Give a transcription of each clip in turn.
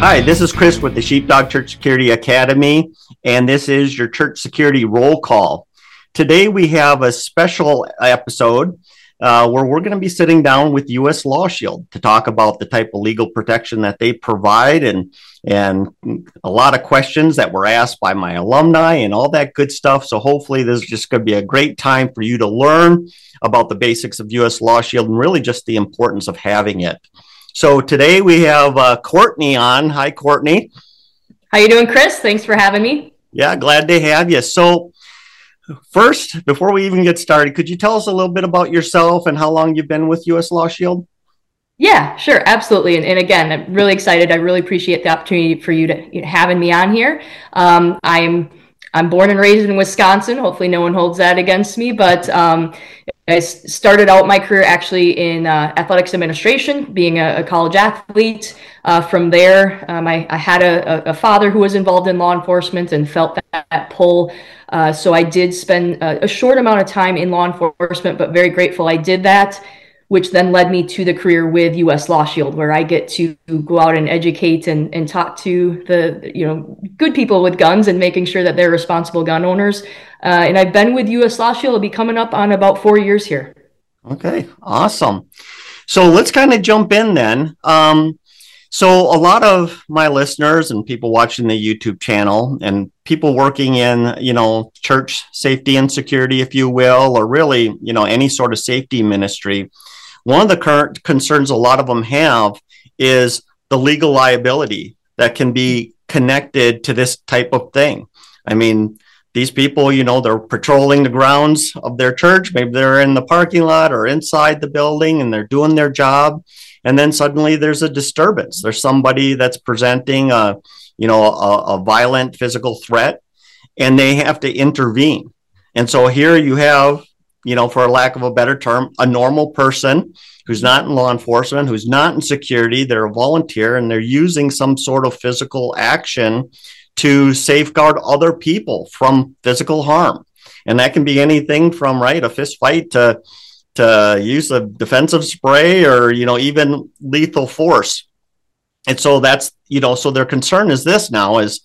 Hi, this is Chris with the Sheepdog Church Security Academy, and this is your Church Security Roll Call. Today we have a special episode where we're going to be sitting down with U.S. LawShield to talk about the type of legal protection that they provide and a lot of questions that were asked by my alumni and all that good stuff. So hopefully this is just going to be a great time for you to learn about the basics of U.S. LawShield and really just the importance of having it. So today we have Courtney on. Hi, Courtney. How you doing, Chris? Thanks for having me. Yeah, glad to have you. So first, before we even get started, could you tell us a little bit about yourself and how long you've been with U.S. LawShield? Yeah, sure. Absolutely. And again, I'm really excited. I really appreciate the opportunity for you to having me on here. I'm born and raised in Wisconsin. Hopefully no one holds that against me, but I started out my career actually in athletics administration, being a college athlete. From there, I had a father who was involved in law enforcement and felt that pull. So I did spend a short amount of time in law enforcement, but very grateful I did that, which then led me to the career with U.S. LawShield, where I get to go out and educate and talk to the good people with guns and making sure that they're responsible gun owners. And I've been with U.S. LawShield. It'll be coming up on about 4 years here. Okay, awesome. So let's kind of jump in then. So a lot of my listeners and people watching the YouTube channel and people working in, church safety and security, if you will, or really, any sort of safety ministry. One of the current concerns a lot of them have is the legal liability that can be connected to this type of thing. I mean, these people, they're patrolling the grounds of their church. Maybe they're in the parking lot or inside the building and they're doing their job. And then suddenly there's a disturbance. There's somebody that's presenting a violent physical threat and they have to intervene. And so here you have, for lack of a better term, a normal person who's not in law enforcement, who's not in security, they're a volunteer, and they're using some sort of physical action to safeguard other people from physical harm. And that can be anything from, a fist fight to use of defensive spray or, even lethal force. And so that's, so their concern is this now is,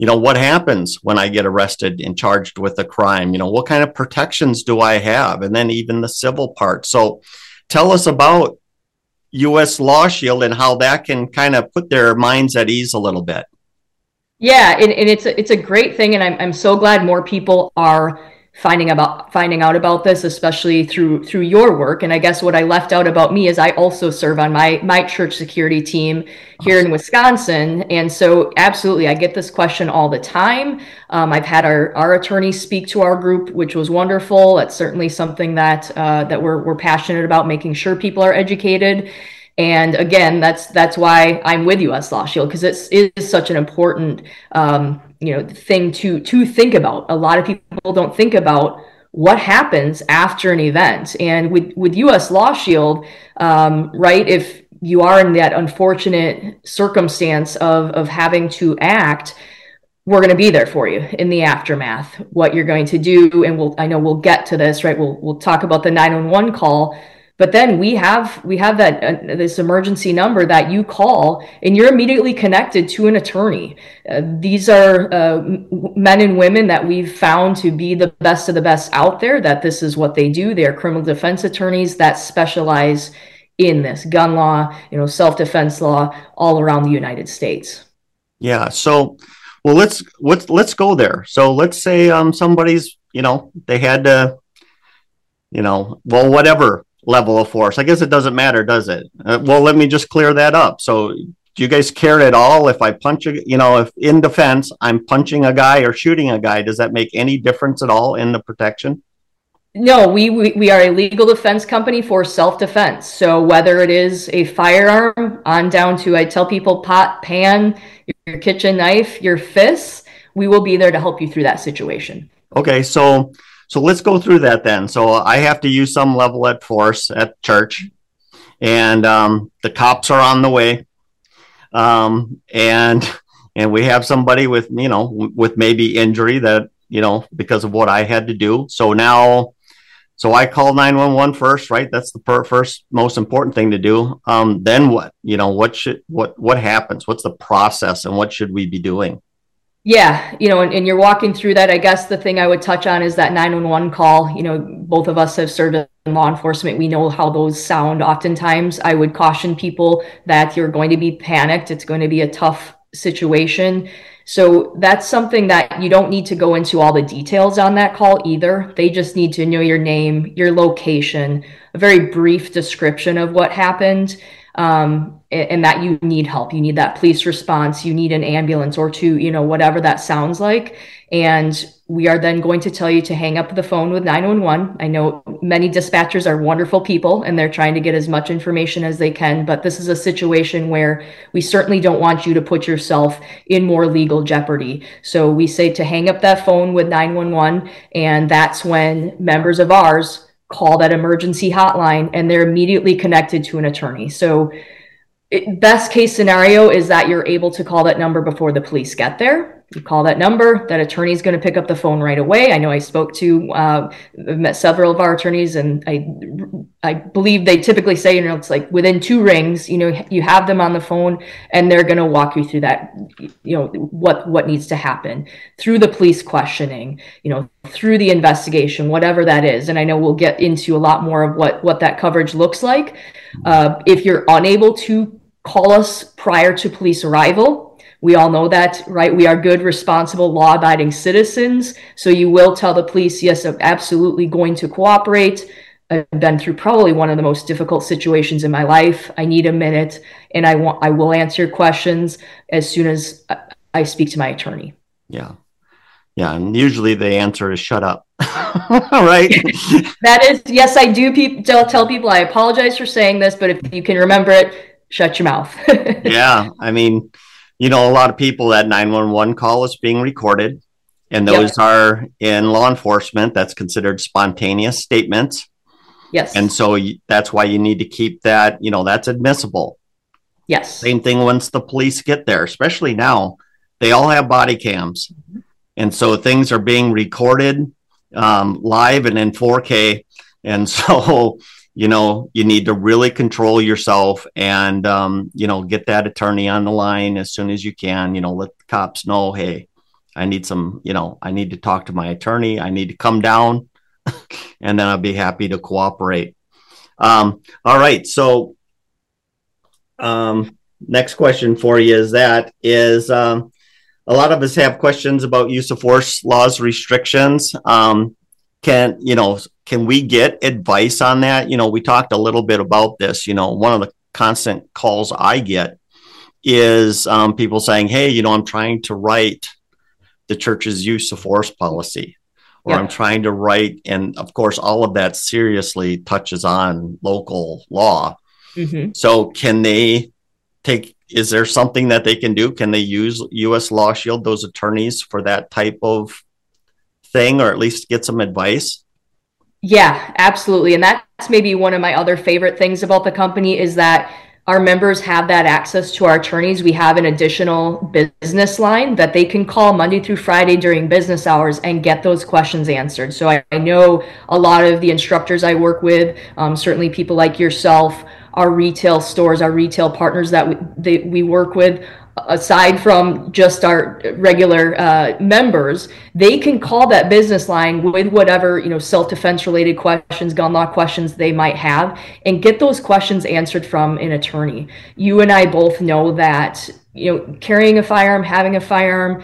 what happens when I get arrested and charged with a crime? What kind of protections do I have? And then even the civil part. So tell us about U.S. LawShield and how that can kind of put their minds at ease a little bit. Yeah, and it's a great thing. And I'm so glad more people are finding out about this, especially through your work. And I guess what I left out about me is I also serve on my church security team here in Wisconsin. And so absolutely, I get this question all the time. I've had our attorney speak to our group, which was wonderful. That's certainly something that we're passionate about, making sure people are educated. And again, that's why I'm with U.S. LawShield, because it is such an important thing to think about. A lot of people don't think about what happens after an event. And with U.S. LawShield, if you are in that unfortunate circumstance of having to act, we're going to be there for you in the aftermath, what you're going to do. And I know we'll get to this, right? We'll talk about the 911 call. But then we have that this emergency number that you call, and you're immediately connected to an attorney. These are men and women that we've found to be the best of the best out there, that this is what they do. They are criminal defense attorneys that specialize in this gun law, self-defense law all around the United States. Yeah. So, well, let's go there. So let's say somebody's, they had to, whatever level of force. I guess it doesn't matter, does it? Let me just clear that up. So do you guys care at all if I punch if in defense I'm punching a guy or shooting a guy? Does that make any difference at all in the protection? No, we are a legal defense company for self-defense. So whether it is a firearm on down to, I tell people, pot, pan, your kitchen knife, your fists, we will be there to help you through that situation. Okay, So let's go through that then. So I have to use some level of force at church, and the cops are on the way, and we have somebody with with maybe injury that because of what I had to do. So now So I called 911 first, right? That's the first most important thing to do. Then what? What happens? What's the process, and what should we be doing? Yeah, and you're walking through that. I guess the thing I would touch on is that 911 call. Both of us have served in law enforcement. We know how those sound. Oftentimes, I would caution people that you're going to be panicked. It's going to be a tough situation. So that's something that you don't need to go into all the details on that call either. They just need to know your name, your location, a very brief description of what happened. And that you need help, you need that police response, you need an ambulance or two, whatever that sounds like. And we are then going to tell you to hang up the phone with 911. I know many dispatchers are wonderful people and they're trying to get as much information as they can, but this is a situation where we certainly don't want you to put yourself in more legal jeopardy. So we say to hang up that phone with 911, and that's when members of ours call that emergency hotline, and they're immediately connected to an attorney. So best case scenario is that you're able to call that number before the police get there. You call that number, that attorney is going to pick up the phone right away. I know I spoke to, met several of our attorneys, and I believe they typically say, it's like within two rings, you have them on the phone, and they're going to walk you through that, what needs to happen through the police questioning, through the investigation, whatever that is. And I know we'll get into a lot more of what that coverage looks like. If you're unable to call us prior to police arrival, we all know that, right? We are good, responsible, law-abiding citizens. So you will tell the police, yes, I'm absolutely going to cooperate. I've been through probably one of the most difficult situations in my life. I need a minute, and I will answer your questions as soon as I speak to my attorney. Yeah. Yeah. And usually the answer is shut up. All right. That is, yes, I do tell people, I apologize for saying this, but if you can remember it, shut your mouth. Yeah. I mean, a lot of people, that 911 call is being recorded, and those yep. are in law enforcement. That's considered spontaneous statements. Yes. And so that's why you need to keep that, that's admissible. Yes. Same thing once the police get there, especially now, they all have body cams. Mm-hmm. And so things are being recorded live and in 4K. And so, you need to really control yourself and, get that attorney on the line as soon as you can, let the cops know, hey, I need I need to talk to my attorney. I need to come down, and then I'll be happy to cooperate. All right. So next question for you is a lot of us have questions about use of force laws, restrictions. Can we get advice on that? We talked a little bit about this. One of the constant calls I get is people saying, hey, I'm trying to write the church's use of force policy, or yeah. I'm trying to write. And of course, all of that seriously touches on local law. Mm-hmm. So is there something that they can do? Can they use U.S. LawShield, those attorneys, for that type of thing, or at least get some advice? Yeah, absolutely. And that's maybe one of my other favorite things about the company is that our members have that access to our attorneys. We have an additional business line that they can call Monday through Friday during business hours and get those questions answered. So I know a lot of the instructors I work with, certainly people like yourself, our retail stores, our retail partners that we work with, aside from just our regular members, they can call that business line with whatever, self-defense related questions, gun law questions they might have, and get those questions answered from an attorney. You and I both know that, carrying a firearm, having a firearm,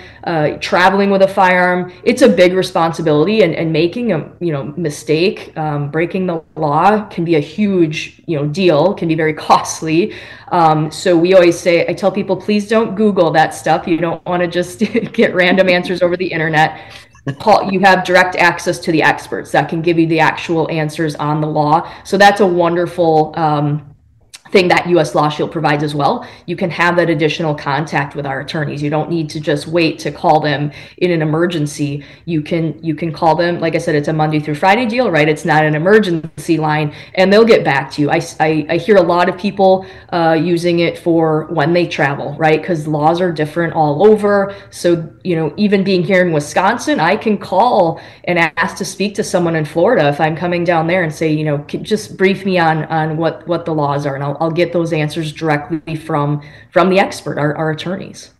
traveling with a firearm, it's a big responsibility, and making a, mistake, breaking the law can be a huge, deal, can be very costly. So we always say, I tell people, please don't Google that stuff. You don't want to just get random answers over the internet. You have direct access to the experts that can give you the actual answers on the law. So that's a wonderful, thing that U.S. LawShield provides as well. You can have that additional contact with our attorneys. You don't need to just wait to call them in an emergency. You can call them. Like I said, it's a Monday through Friday deal, right? It's not an emergency line, and they'll get back to you. I hear a lot of people using it for when they travel, right? Because laws are different all over. So, you know, even being here in Wisconsin, I can call and ask to speak to someone in Florida if I'm coming down there and say, you know, just brief me on what the laws are, and I'll get those answers directly from the expert, our attorneys.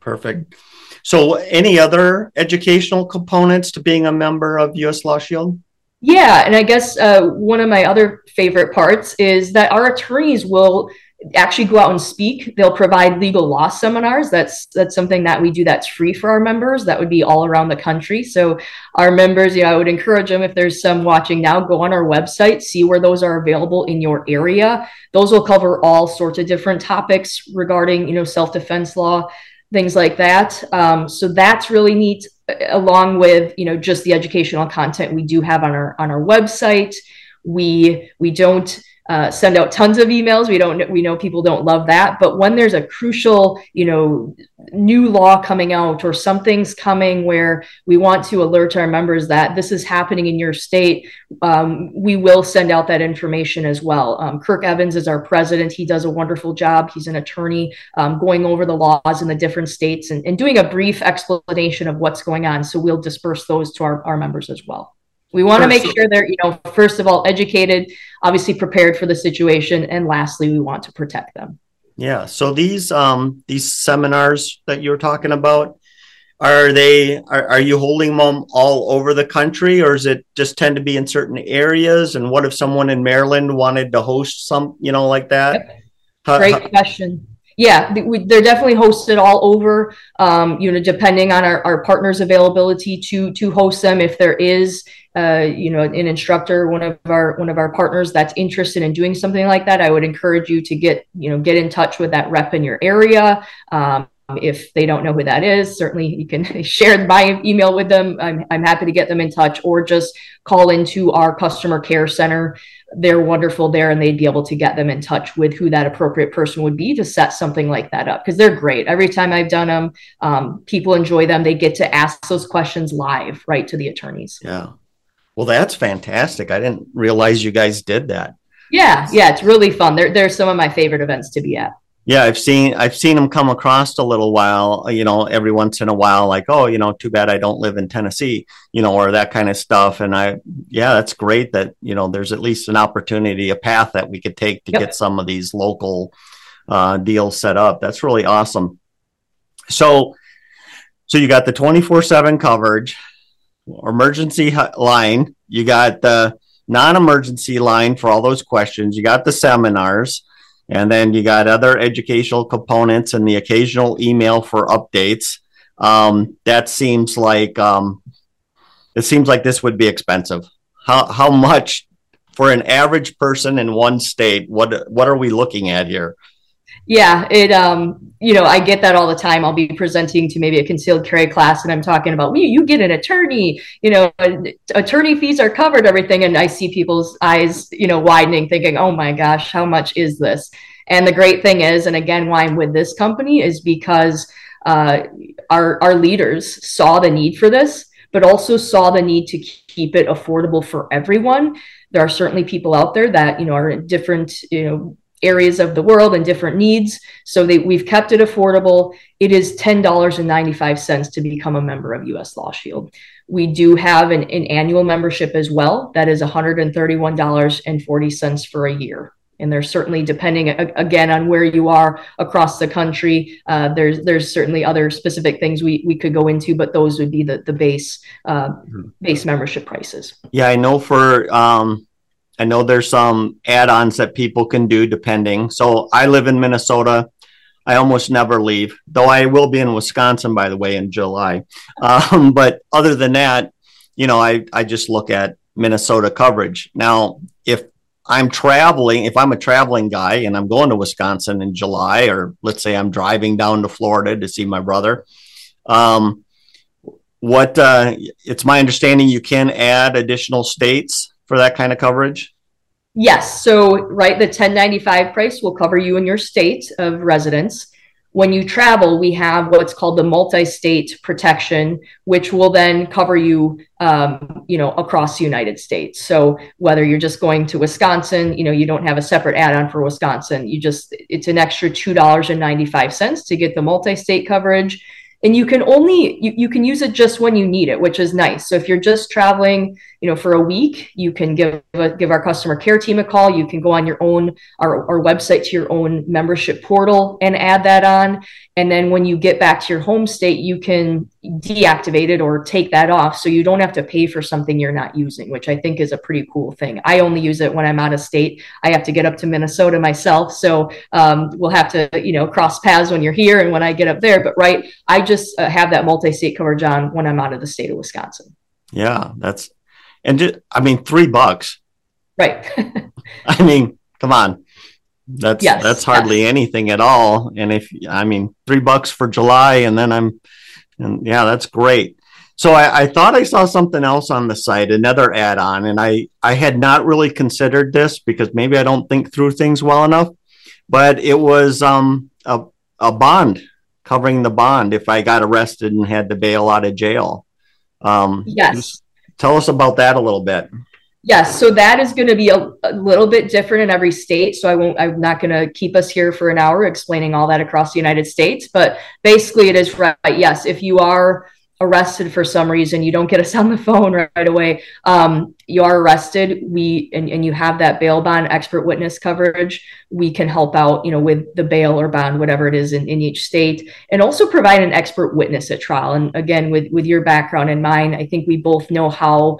Perfect. So any other educational components to being a member of U.S. LawShield? Yeah, and I guess one of my other favorite parts is that our attorneys will actually go out and speak. They'll provide legal law seminars. That's something that we do that's free for our members. That would be all around the country. So our members, you know, I would encourage them, if there's some watching now, go on our website, see where those are available in your area. Those will cover all sorts of different topics regarding, you know, self-defense law, things like that. So that's really neat, along with, you know, just the educational content we do have on our website. We don't send out tons of emails. We know people don't love that, but when there's a crucial, you know, new law coming out or something's coming where we want to alert our members that this is happening in your state, we will send out that information as well. Kirk Evans is our president. He does a wonderful job. He's an attorney, going over the laws in the different states and doing a brief explanation of what's going on. So we'll disperse those to our members as well. We want to make sure they're, you know, first of all, educated, obviously prepared for the situation. And lastly, we want to protect them. Yeah. So these seminars that you're talking about, are you holding them all over the country, or is it just tend to be in certain areas? And what if someone in Maryland wanted to host some, you know, like that? Yep. Great question. Yeah, they're definitely hosted all over, you know, depending on our partners' availability to host them. If there is, you know, an instructor, one of our partners that's interested in doing something like that, I would encourage you to get in touch with that rep in your area. If they don't know who that is, certainly you can share my email with them. I'm happy to get them in touch, or just call into our customer care center. They're wonderful there, and they'd be able to get them in touch with who that appropriate person would be to set something like that up, because they're great. Every time I've done them, people enjoy them. They get to ask those questions live, right, to the attorneys. Yeah. Well, that's fantastic. I didn't realize you guys did that. Yeah. It's really fun. They're some of my favorite events to be at. Yeah, I've seen them come across a little while, you know, every once in a while, like, oh, you know, too bad I don't live in Tennessee, you know, or that kind of stuff. And that's great that, you know, there's at least an opportunity, a path that we could take to get some of these local deals set up. That's really awesome. So you got the 24/7 coverage, emergency line, you got the non-emergency line for all those questions, you got the seminars, and then you got other educational components and the occasional email for updates. It seems like this would be expensive. How much for an average person in one state? What are we looking at here? Yeah, I get that all the time. I'll be presenting to maybe a concealed carry class, and I'm talking about, well, you get an attorney, you know, attorney fees are covered, everything. And I see people's eyes, you know, widening, thinking, oh my gosh, how much is this? And the great thing is, and again, why I'm with this company is because our leaders saw the need for this, but also saw the need to keep it affordable for everyone. There are certainly people out there that, you know, are in different, you know, areas of the world and different needs. So we've kept it affordable. It is $10.95 to become a member of U.S. LawShield. We do have an annual membership as well. That is $131.40 for a year. And there's certainly, depending again on where you are across the country, there's certainly other specific things we could go into, but those would be the base membership prices. Yeah, I know I know there's some add-ons that people can do depending. So I live in Minnesota. I almost never leave, though I will be in Wisconsin, by the way, in July. But other than that, you know, I just look at Minnesota coverage. Now, if I'm traveling, if I'm a traveling guy and I'm going to Wisconsin in July, or let's say I'm driving down to Florida to see my brother, it's my understanding you can add additional states for that kind of coverage? Yes. So, right, the 1095 price will cover you in your state of residence. When you travel, we have what's called the multi-state protection, which will then cover you, across the United States. So whether you're just going to Wisconsin, you don't have a separate add-on for Wisconsin. It's an extra $2.95 to get the multi-state coverage. And you can use it just when you need it, which is nice. So if you're just traveling, for a week, you can give our customer care team a call. You can go on your own, our website to your own membership portal and add that on. And then when you get back to your home state, you can deactivate it or take that off. So you don't have to pay for something you're not using, which I think is a pretty cool thing. I only use it when I'm out of state. I have to get up to Minnesota myself. So we'll have to, cross paths when you're here and when I get up there. But right, I just have that multi-state coverage on when I'm out of the state of Wisconsin. Yeah, $3. Right. I mean, come on. That's hardly anything at all. And $3 for July, and then that's great. So I thought I saw something else on the site, another add-on, and I had not really considered this because maybe I don't think through things well enough, but it was a bond, covering the bond if I got arrested and had to bail out of jail. Yes. Tell us about that a little bit. Yes, so that is going to be a little bit different in every state. So I'm not going to keep us here for an hour explaining all that across the United States. But basically, it is right. Yes, if you are arrested for some reason, you don't get us on the phone right away. You are arrested. And you have that bail bond expert witness coverage. We can help out, with the bail or bond, whatever it is in each state, and also provide an expert witness at trial. And again, with your background and mine, I think we both know how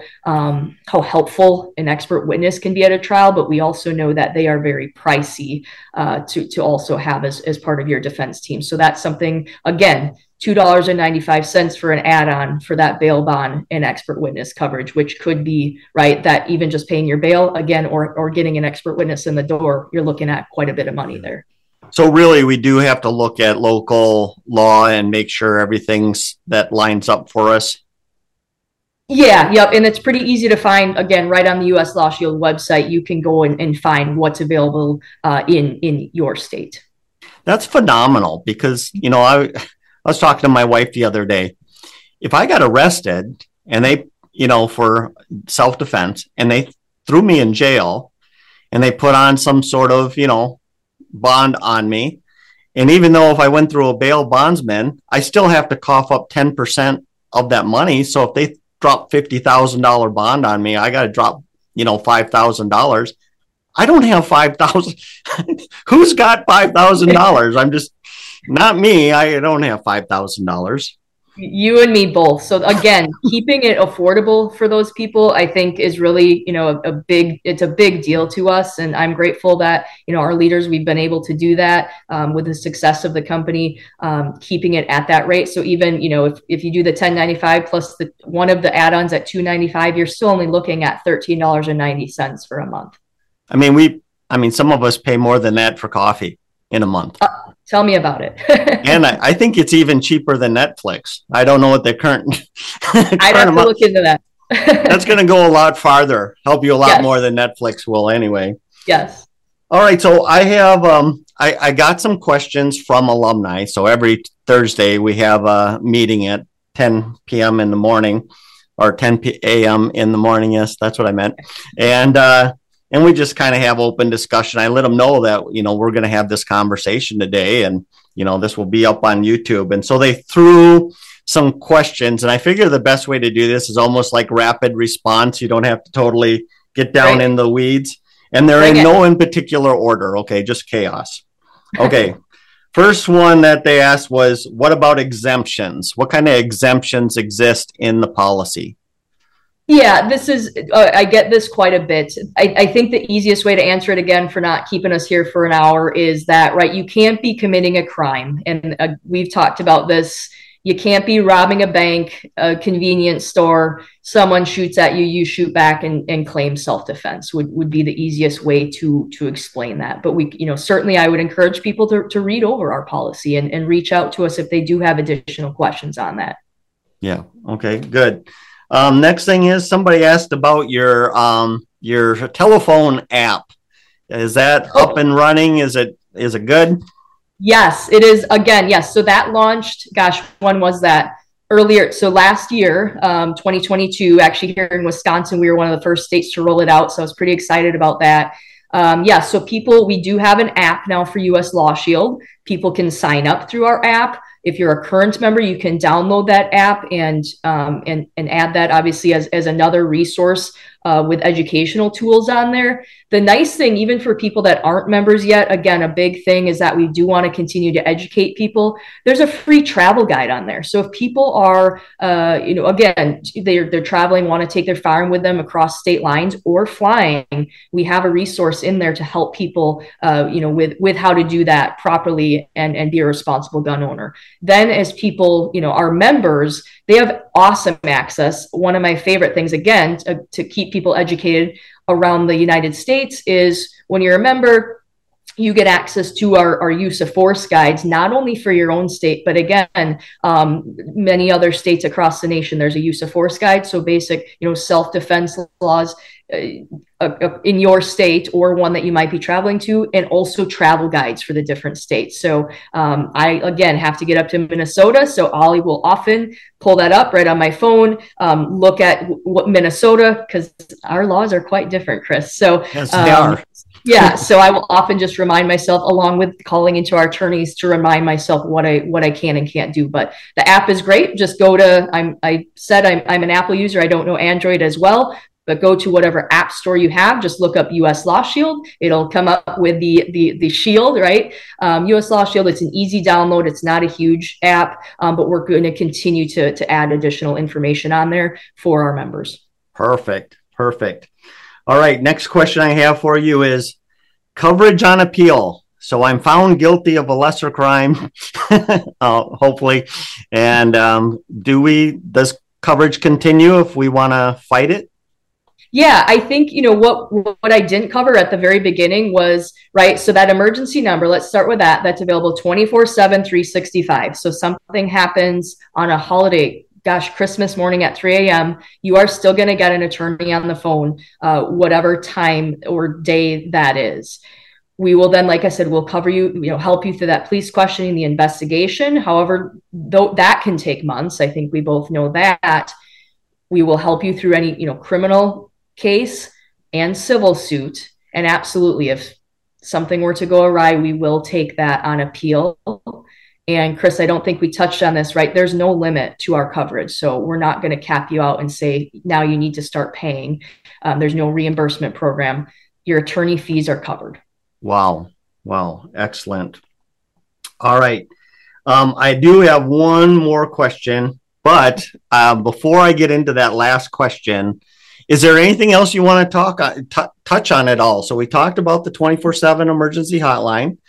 helpful an expert witness can be at a trial, but we also know that they are very pricey to also have as part of your defense team. So that's something, again, $2.95 for an add-on for that bail bond and expert witness coverage, which could be right that even just paying your bail again, or getting an expert witness in the door, you're looking at quite a bit of money there. So really, we do have to look at local law and make sure everything's that lines up for us. Yeah. Yep. And it's pretty easy to find, again, right on the U.S. LawShield website. You can go and find what's available in your state. That's phenomenal because, I was talking to my wife the other day. If I got arrested and they, for self-defense, and they threw me in jail and they put on some sort of, bond on me. And even though if I went through a bail bondsman, I still have to cough up 10% of that money. So if they drop $50,000 bond on me, I got to drop, $5,000. I don't have $5,000. Who's got $5,000? I'm just... Not me. I don't have $5,000. You and me both. So again, keeping it affordable for those people, I think is really, it's a big deal to us. And I'm grateful that, our leaders, we've been able to do that with the success of the company, keeping it at that rate. So even, if you do the 1095 plus one of the add-ons at 295, you're still only looking at $13.90 for a month. Some of us pay more than that for coffee in a month. Tell me about it. And I think it's even cheaper than Netflix. I don't know what the current... I'd have to look into that. That's going to go a lot farther, help you a lot more than Netflix will anyway. Yes. All right. So I have, I got some questions from alumni. So every Thursday we have a meeting at 10 p.m. in the morning, or 10 a.m. in the morning. Yes, that's what I meant. And we just kind of have open discussion. I let them know that, we're going to have this conversation today and, this will be up on YouTube. And so they threw some questions, and I figure the best way to do this is almost like rapid response. You don't have to totally get down in the weeds, and they're in particular order. Okay. Just chaos. Okay. First one that they asked was, what about exemptions? What kind of exemptions exist in the policy? Yeah, this is, I get this quite a bit. I think the easiest way to answer it, again, for not keeping us here for an hour, is that, right, you can't be committing a crime. And we've talked about this. You can't be robbing a bank, a convenience store. Someone shoots at you, you shoot back and claim self-defense would be the easiest way to explain that. But we, certainly I would encourage people to read over our policy and reach out to us if they do have additional questions on that. Yeah. Okay, good. Next thing is somebody asked about your your telephone app. Is that up and running? Is it good? Yes, it is. Again, yes. So that launched, when was that? Earlier, so last year, 2022, actually here in Wisconsin, we were one of the first states to roll it out. So I was pretty excited about that. So people, we do have an app now for U.S. LawShield. People can sign up through our app. If you're a current member, you can download that app and add that obviously as another resource with educational tools on there. The nice thing, even for people that aren't members yet, again, a big thing is that we do want to continue to educate people. There's a free travel guide on there. So if people are, again, they're traveling, want to take their firearm with them across state lines or flying, we have a resource in there to help people, with how to do that properly and be a responsible gun owner. Then as people, are members, they have awesome access. One of my favorite things, again, to keep people educated around the United States is when you're a member, you get access to our use of force guides, not only for your own state, but again, many other states across the nation, there's a use of force guide. So basic, self-defense laws in your state or one that you might be traveling to, and also travel guides for the different states. So I, again, have to get up to Minnesota. So I will often pull that up right on my phone, look at what Minnesota, because our laws are quite different, Chris. So yes, they are. Yeah. So I will often just remind myself, along with calling into our attorneys, to remind myself what I can and can't do. But the app is great. Just go to, I'm an Apple user. I don't know Android as well, but go to whatever app store you have. Just look up U.S. LawShield. It'll come up with the shield, right? U.S. LawShield. It's an easy download. It's not a huge app, but we're going to continue to add additional information on there for our members. Perfect. All right, next question I have for you is coverage on appeal. So I'm found guilty of a lesser crime, hopefully. And does coverage continue if we want to fight it? Yeah, I think, what I didn't cover at the very beginning was, right, so that emergency number, let's start with that. That's available 24/7, 365. So something happens on a holiday, Christmas morning at 3 a.m., you are still going to get an attorney on the phone, whatever time or day that is. We will then, like I said, we'll cover you, help you through that police questioning, the investigation. However, though that can take months, I think we both know that. We will help you through any, criminal case and civil suit. And absolutely, if something were to go awry, we will take that on appeal. And Chris, I don't think we touched on this, right? There's no limit to our coverage. So we're not going to cap you out and say, now you need to start paying. There's no reimbursement program. Your attorney fees are covered. Wow. Excellent. All right. I do have one more question, but before I get into that last question, is there anything else you want to touch on at all? So we talked about the 24/7 emergency hotline.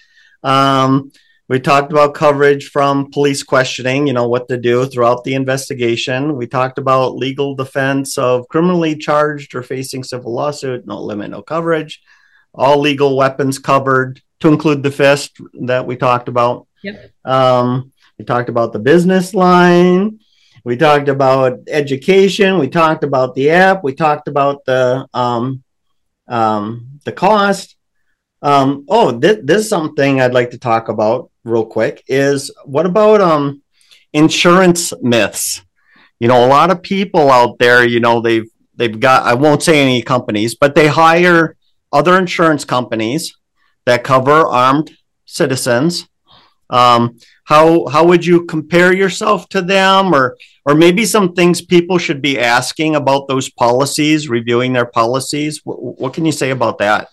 We talked about coverage from police questioning, what to do throughout the investigation. We talked about legal defense of criminally charged or facing civil lawsuit, no limit, no coverage, all legal weapons covered to include the fist that we talked about. Yep. We talked about the business line. We talked about education. We talked about the app. We talked about the cost. This is something I'd like to talk about real quick is what about insurance myths? A lot of people out there, they've got, I won't say any companies, but they hire other insurance companies that cover armed citizens. How would you compare yourself to them or maybe some things people should be asking about those policies, reviewing their policies? What can you say about that?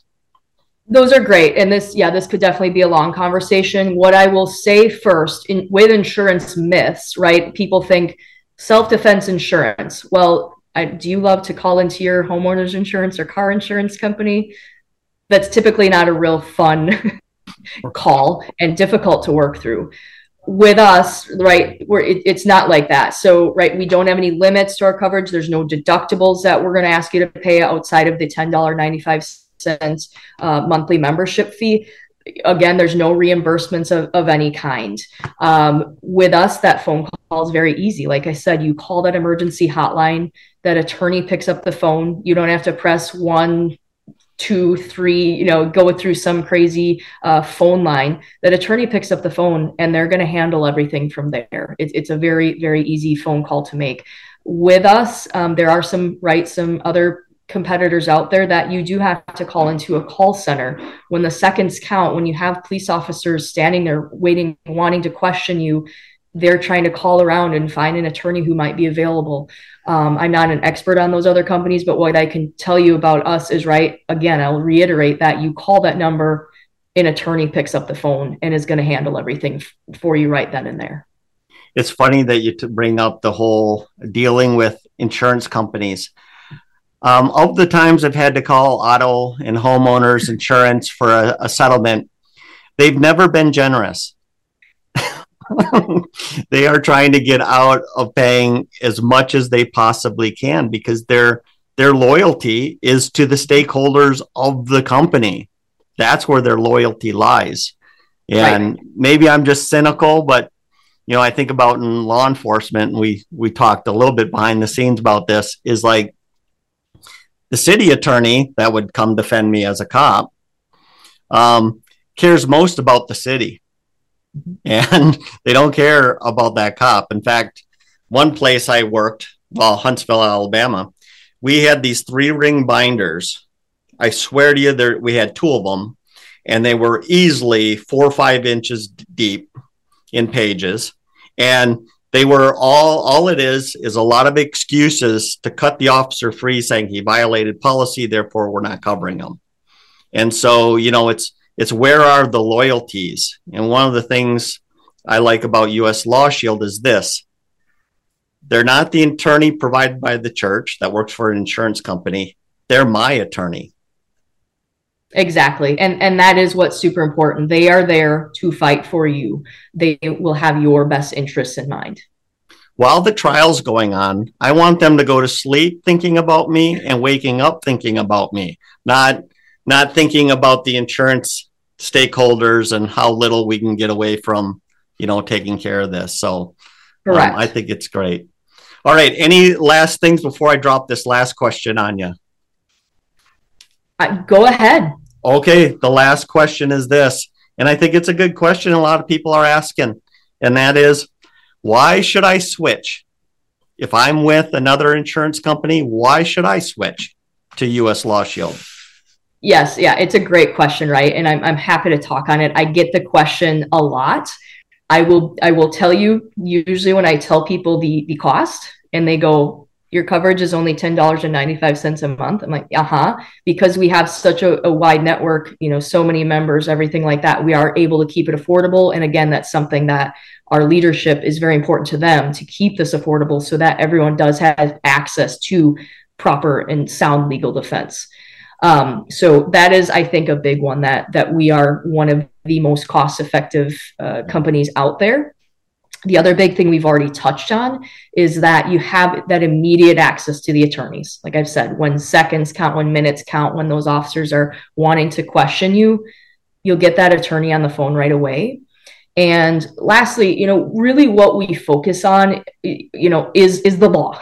Those are great. And this could definitely be a long conversation. What I will say first with insurance myths, right? People think self-defense insurance. Well, do you love to call into your homeowner's insurance or car insurance company? That's typically not a real fun call and difficult to work through. With us, right, it's not like that. So, right, we don't have any limits to our coverage. There's no deductibles that we're going to ask you to pay outside of the $10.95 monthly membership fee. Again, there's no reimbursements of any kind. With us, that phone call is very easy. Like I said, you call that emergency hotline, that attorney picks up the phone. You don't have to press 1, 2, 3, go through some crazy phone line. That attorney picks up the phone and they're going to handle everything from there. It's a very, very easy phone call to make. With us, there are some other competitors out there that you do have to call into a call center. When the seconds count, when you have police officers standing there waiting, wanting to question you, they're trying to call around and find an attorney who might be available. I'm not an expert on those other companies, but what I can tell you about us is, right, again, I'll reiterate that you call that number, an attorney picks up the phone and is going to handle everything for you right then and there. It's funny that you bring up the whole dealing with insurance companies. Of the times I've had to call auto and homeowners insurance for a settlement, they've never been generous. They are trying to get out of paying as much as they possibly can because their loyalty is to the stakeholders of the company. That's where their loyalty lies. And Maybe I'm just cynical, but I think about in law enforcement, and we talked a little bit behind the scenes about this, is like, the city attorney that would come defend me as a cop cares most about the city, and they don't care about that cop. In fact, one place I worked, Huntsville, Alabama, we had these 3-ring binders. I swear to you, we had 2 of them, and they were easily 4 or 5 inches deep in pages, and they were all it is a lot of excuses to cut the officer free, saying he violated policy, therefore we're not covering him. And so, it's where are the loyalties? And one of the things I like about U.S. LawShield is this. They're not the attorney provided by the church that works for an insurance company. They're my attorney. Exactly. And that is what's super important. They are there to fight for you. They will have your best interests in mind. While the trial's going on, I want them to go to sleep thinking about me and waking up thinking about me, not thinking about the insurance stakeholders and how little we can get away from, taking care of this. So I think it's great. All right. Any last things before I drop this last question on you? Go ahead. Okay, the last question is this, and I think it's a good question a lot of people are asking, and that is, why should I switch? If I'm with another insurance company, why should I switch to U.S. LawShield? Yes, yeah, it's a great question, right? And I'm happy to talk on it. I get the question a lot. I will tell you, usually when I tell people the cost and they go, your coverage is only $10.95 a month. I'm like, because we have such a wide network, so many members, everything like that, we are able to keep it affordable. And again, that's something that our leadership is very important to them to keep this affordable so that everyone does have access to proper and sound legal defense. So that is, I think, a big one that we are one of the most cost-effective companies out there. The other big thing we've already touched on is that you have that immediate access to the attorneys. Like I've said, when seconds count, when minutes count, when those officers are wanting to question you, you'll get that attorney on the phone right away. And lastly, really what we focus on, is the law.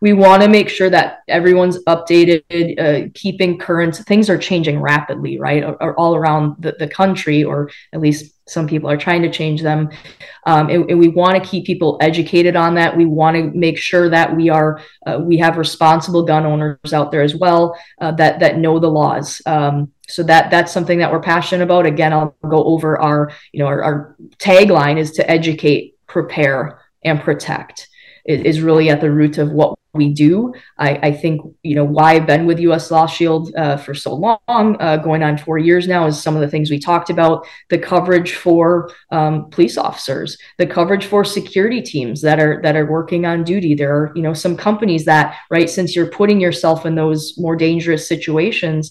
We want to make sure that everyone's updated, keeping current. Things are changing rapidly, right? Or all around the country, or at least some people are trying to change them. And we want to keep people educated on that. We want to make sure that we have responsible gun owners out there as well, that know the laws. So that's something that we're passionate about. Again, I'll go over our tagline is to educate, prepare, and protect. It is really at the root of what we do. I think, why I've been with U.S. LawShield for so long, going on 4 years now, is some of the things we talked about, the coverage for police officers, the coverage for security teams that are working on duty. There are, some companies that, right, since you're putting yourself in those more dangerous situations,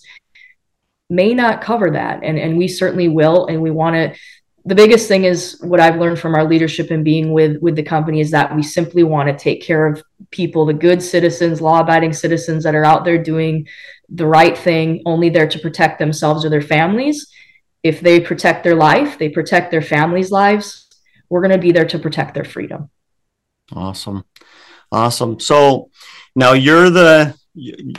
may not cover that. And we certainly will. And we want to. The biggest thing is what I've learned from our leadership and being with the company is that we simply want to take care of people, the good citizens, law-abiding citizens that are out there doing the right thing, only there to protect themselves or their families. If they protect their life, they protect their family's lives, we're going to be there to protect their freedom. Awesome. Awesome. So now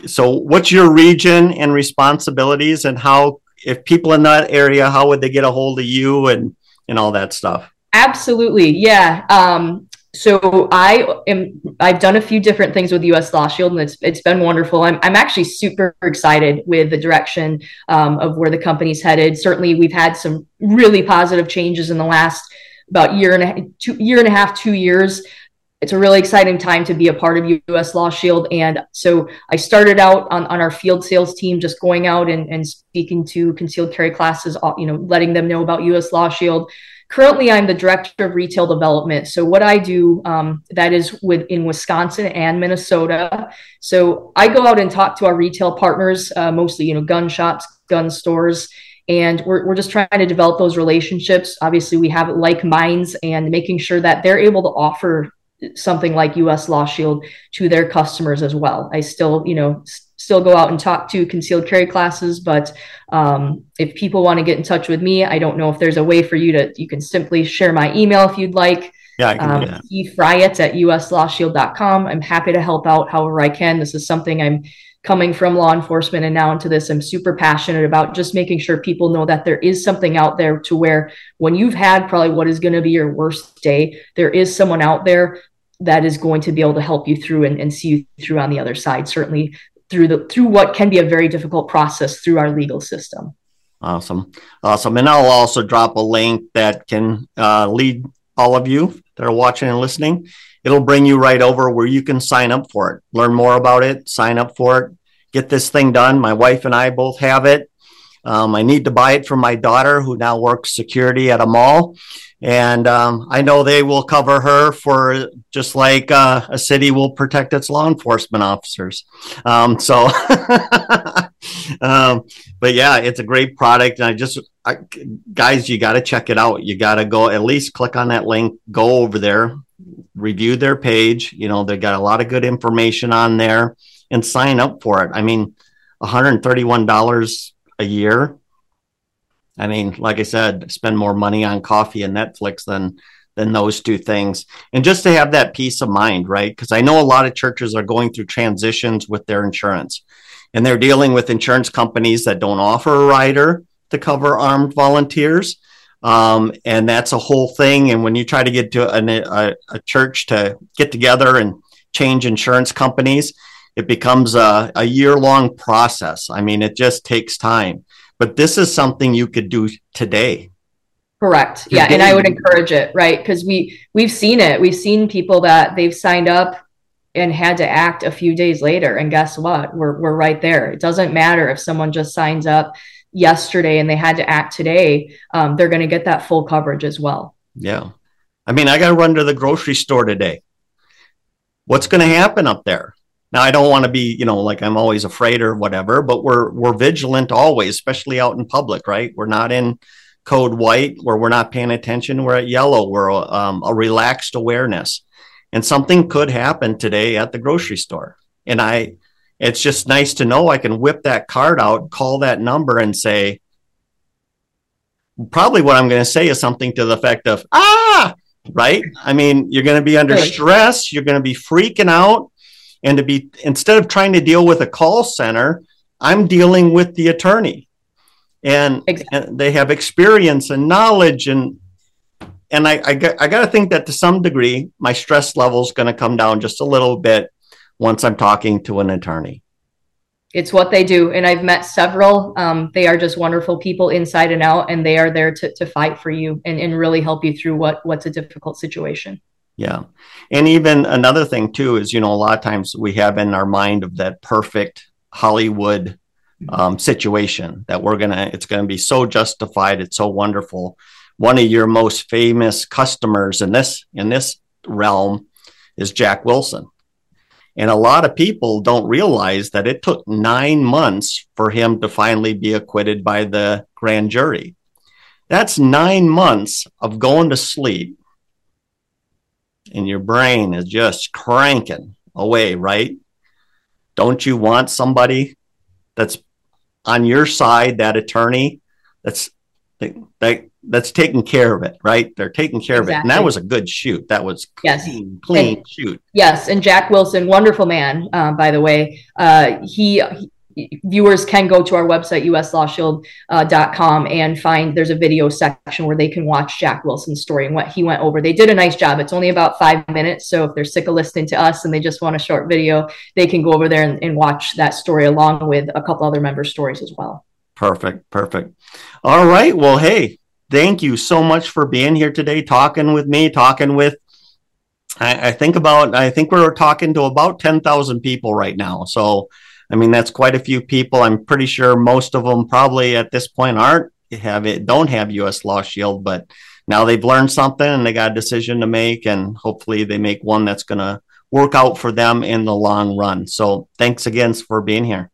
so what's your region and responsibilities, and how, if people in that area, how would they get a hold of you and all that stuff? Absolutely. Yeah. So I've done a few different things with U.S. LawShield, and it's been wonderful. I'm actually super excited with the direction of where the company's headed. Certainly we've had some really positive changes in the last about year and a half, 2 years. It's a really exciting time to be a part of U.S. LawShield. And so I started out on our field sales team, just going out and speaking to concealed carry classes, letting them know about U.S. LawShield. Currently, I'm the director of retail development. So what I do, that is in Wisconsin and Minnesota. So I go out and talk to our retail partners, mostly, gun shops, gun stores, and we're just trying to develop those relationships. Obviously, we have like minds, and making sure that they're able to offer something like U.S. LawShield to their customers as well. I still, still go out and talk to concealed carry classes, but if people want to get in touch with me, I don't know if there's a way for you to, you can simply share my email if you'd like. Yeah, I can do that. efryatt@uslawshield.com. I'm happy to help out however I can. This is something I'm coming from law enforcement and now into this, I'm super passionate about just making sure people know that there is something out there to where when you've had probably what is going to be your worst day, there is someone out there that is going to be able to help you through and see you through on the other side, certainly through what can be a very difficult process through our legal system. Awesome. Awesome. And I'll also drop a link that can lead all of you that are watching and listening. It'll bring you right over where you can sign up for it, learn more about it, sign up for it, get this thing done. My wife and I both have it. I need to buy it for my daughter, who now works security at a mall. And I know they will cover her for just like a city will protect its law enforcement officers. But yeah, it's a great product. And guys, you got to check it out. You got to go at least click on that link, go over there, review their page. They got a lot of good information on there, and sign up for it. I mean, $131 a year. I mean, like I said, spend more money on coffee and Netflix than those two things. And just to have that peace of mind, right? Because I know a lot of churches are going through transitions with their insurance, and they're dealing with insurance companies that don't offer a rider to cover armed volunteers. And that's a whole thing. And when you try to get to a church to get together and change insurance companies, it becomes a year-long process. I mean, it just takes time. But this is something you could do today. Correct. Yeah. And I would encourage it, right? Because we've seen it. We've seen people that they've signed up and had to act a few days later. And guess what? We're right there. It doesn't matter if someone just signs up yesterday and they had to act today. They're going to get that full coverage as well. Yeah. I mean, I got to run to the grocery store today. What's going to happen up there? Now, I don't want to be, like I'm always afraid or whatever, but we're vigilant always, especially out in public, right? We're not in code white where we're not paying attention. We're at yellow. We're a relaxed awareness, and something could happen today at the grocery store. And it's just nice to know I can whip that card out, call that number, and say, probably what I'm going to say is something to the effect of, right? I mean, you're going to be under stress. You're going to be freaking out. And instead of trying to deal with a call center, I'm dealing with the attorney, and, and they have experience and knowledge. And I got to think that to some degree, my stress level is going to come down just a little bit once I'm talking to an attorney. It's what they do. And I've met several, they are just wonderful people inside and out, and they are there to fight for you and really help you through what's a difficult situation. Yeah. And even another thing too, is, a lot of times we have in our mind of that perfect Hollywood situation that it's going to be so justified. It's so wonderful. One of your most famous customers in this realm is Jack Wilson. And a lot of people don't realize that it took 9 months for him to finally be acquitted by the grand jury. That's 9 months of going to sleep, and your brain is just cranking away, right? Don't you want somebody that's on your side, that attorney, that's That's taking care of it, right? They're taking care of it. And that was a good shoot. That was clean shoot. Yes. And Jack Wilson, wonderful man, by the way. Viewers can go to our website, uslawshield.com, and find there's a video section where they can watch Jack Wilson's story and what he went over. They did a nice job. It's only about 5 minutes. So if they're sick of listening to us and they just want a short video, they can go over there and watch that story along with a couple other members' stories as well. Perfect. All right. Well, hey, thank you so much for being here today, talking with me, I think we're talking to about 10,000 people right now. So, I mean, that's quite a few people. I'm pretty sure most of them probably at this point don't have U.S. Law Shield, but now they've learned something and they got a decision to make, and hopefully they make one that's going to work out for them in the long run. So thanks again for being here.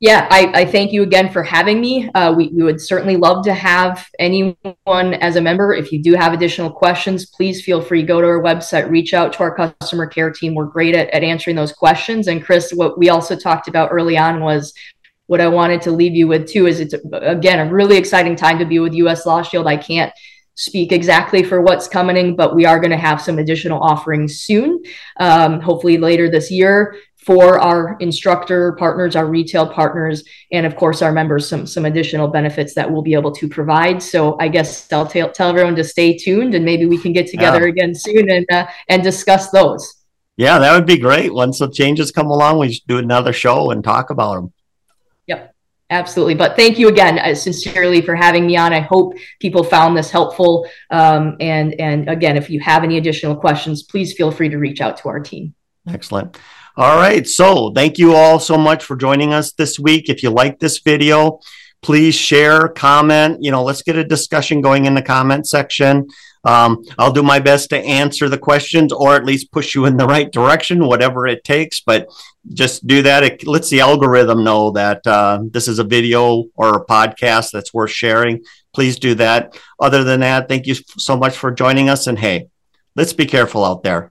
Yeah, I thank you again for having me. We would certainly love to have anyone as a member. If you do have additional questions, please feel free. Go to our website, reach out to our customer care team. We're great at answering those questions. And Chris, what we also talked about early on was what I wanted to leave you with too, is it's, again, a really exciting time to be with U.S. Law Shield. I can't speak exactly for what's coming, but we are going to have some additional offerings soon, hopefully later this year, for our instructor partners, our retail partners, and of course our members, some additional benefits that we'll be able to provide. So I guess I'll tell everyone to stay tuned, and maybe we can get together again soon and discuss those. Yeah, that would be great. Once the changes come along, we should do another show and talk about them. Yep, absolutely. But thank you again, sincerely, for having me on. I hope people found this helpful. And again, if you have any additional questions, please feel free to reach out to our team. Excellent. All right. So thank you all so much for joining us this week. If you like this video, please share, comment, let's get a discussion going in the comment section. I'll do my best to answer the questions, or at least push you in the right direction, whatever it takes, but just do that. It lets the algorithm know that this is a video or a podcast that's worth sharing. Please do that. Other than that, thank you so much for joining us. And hey, let's be careful out there.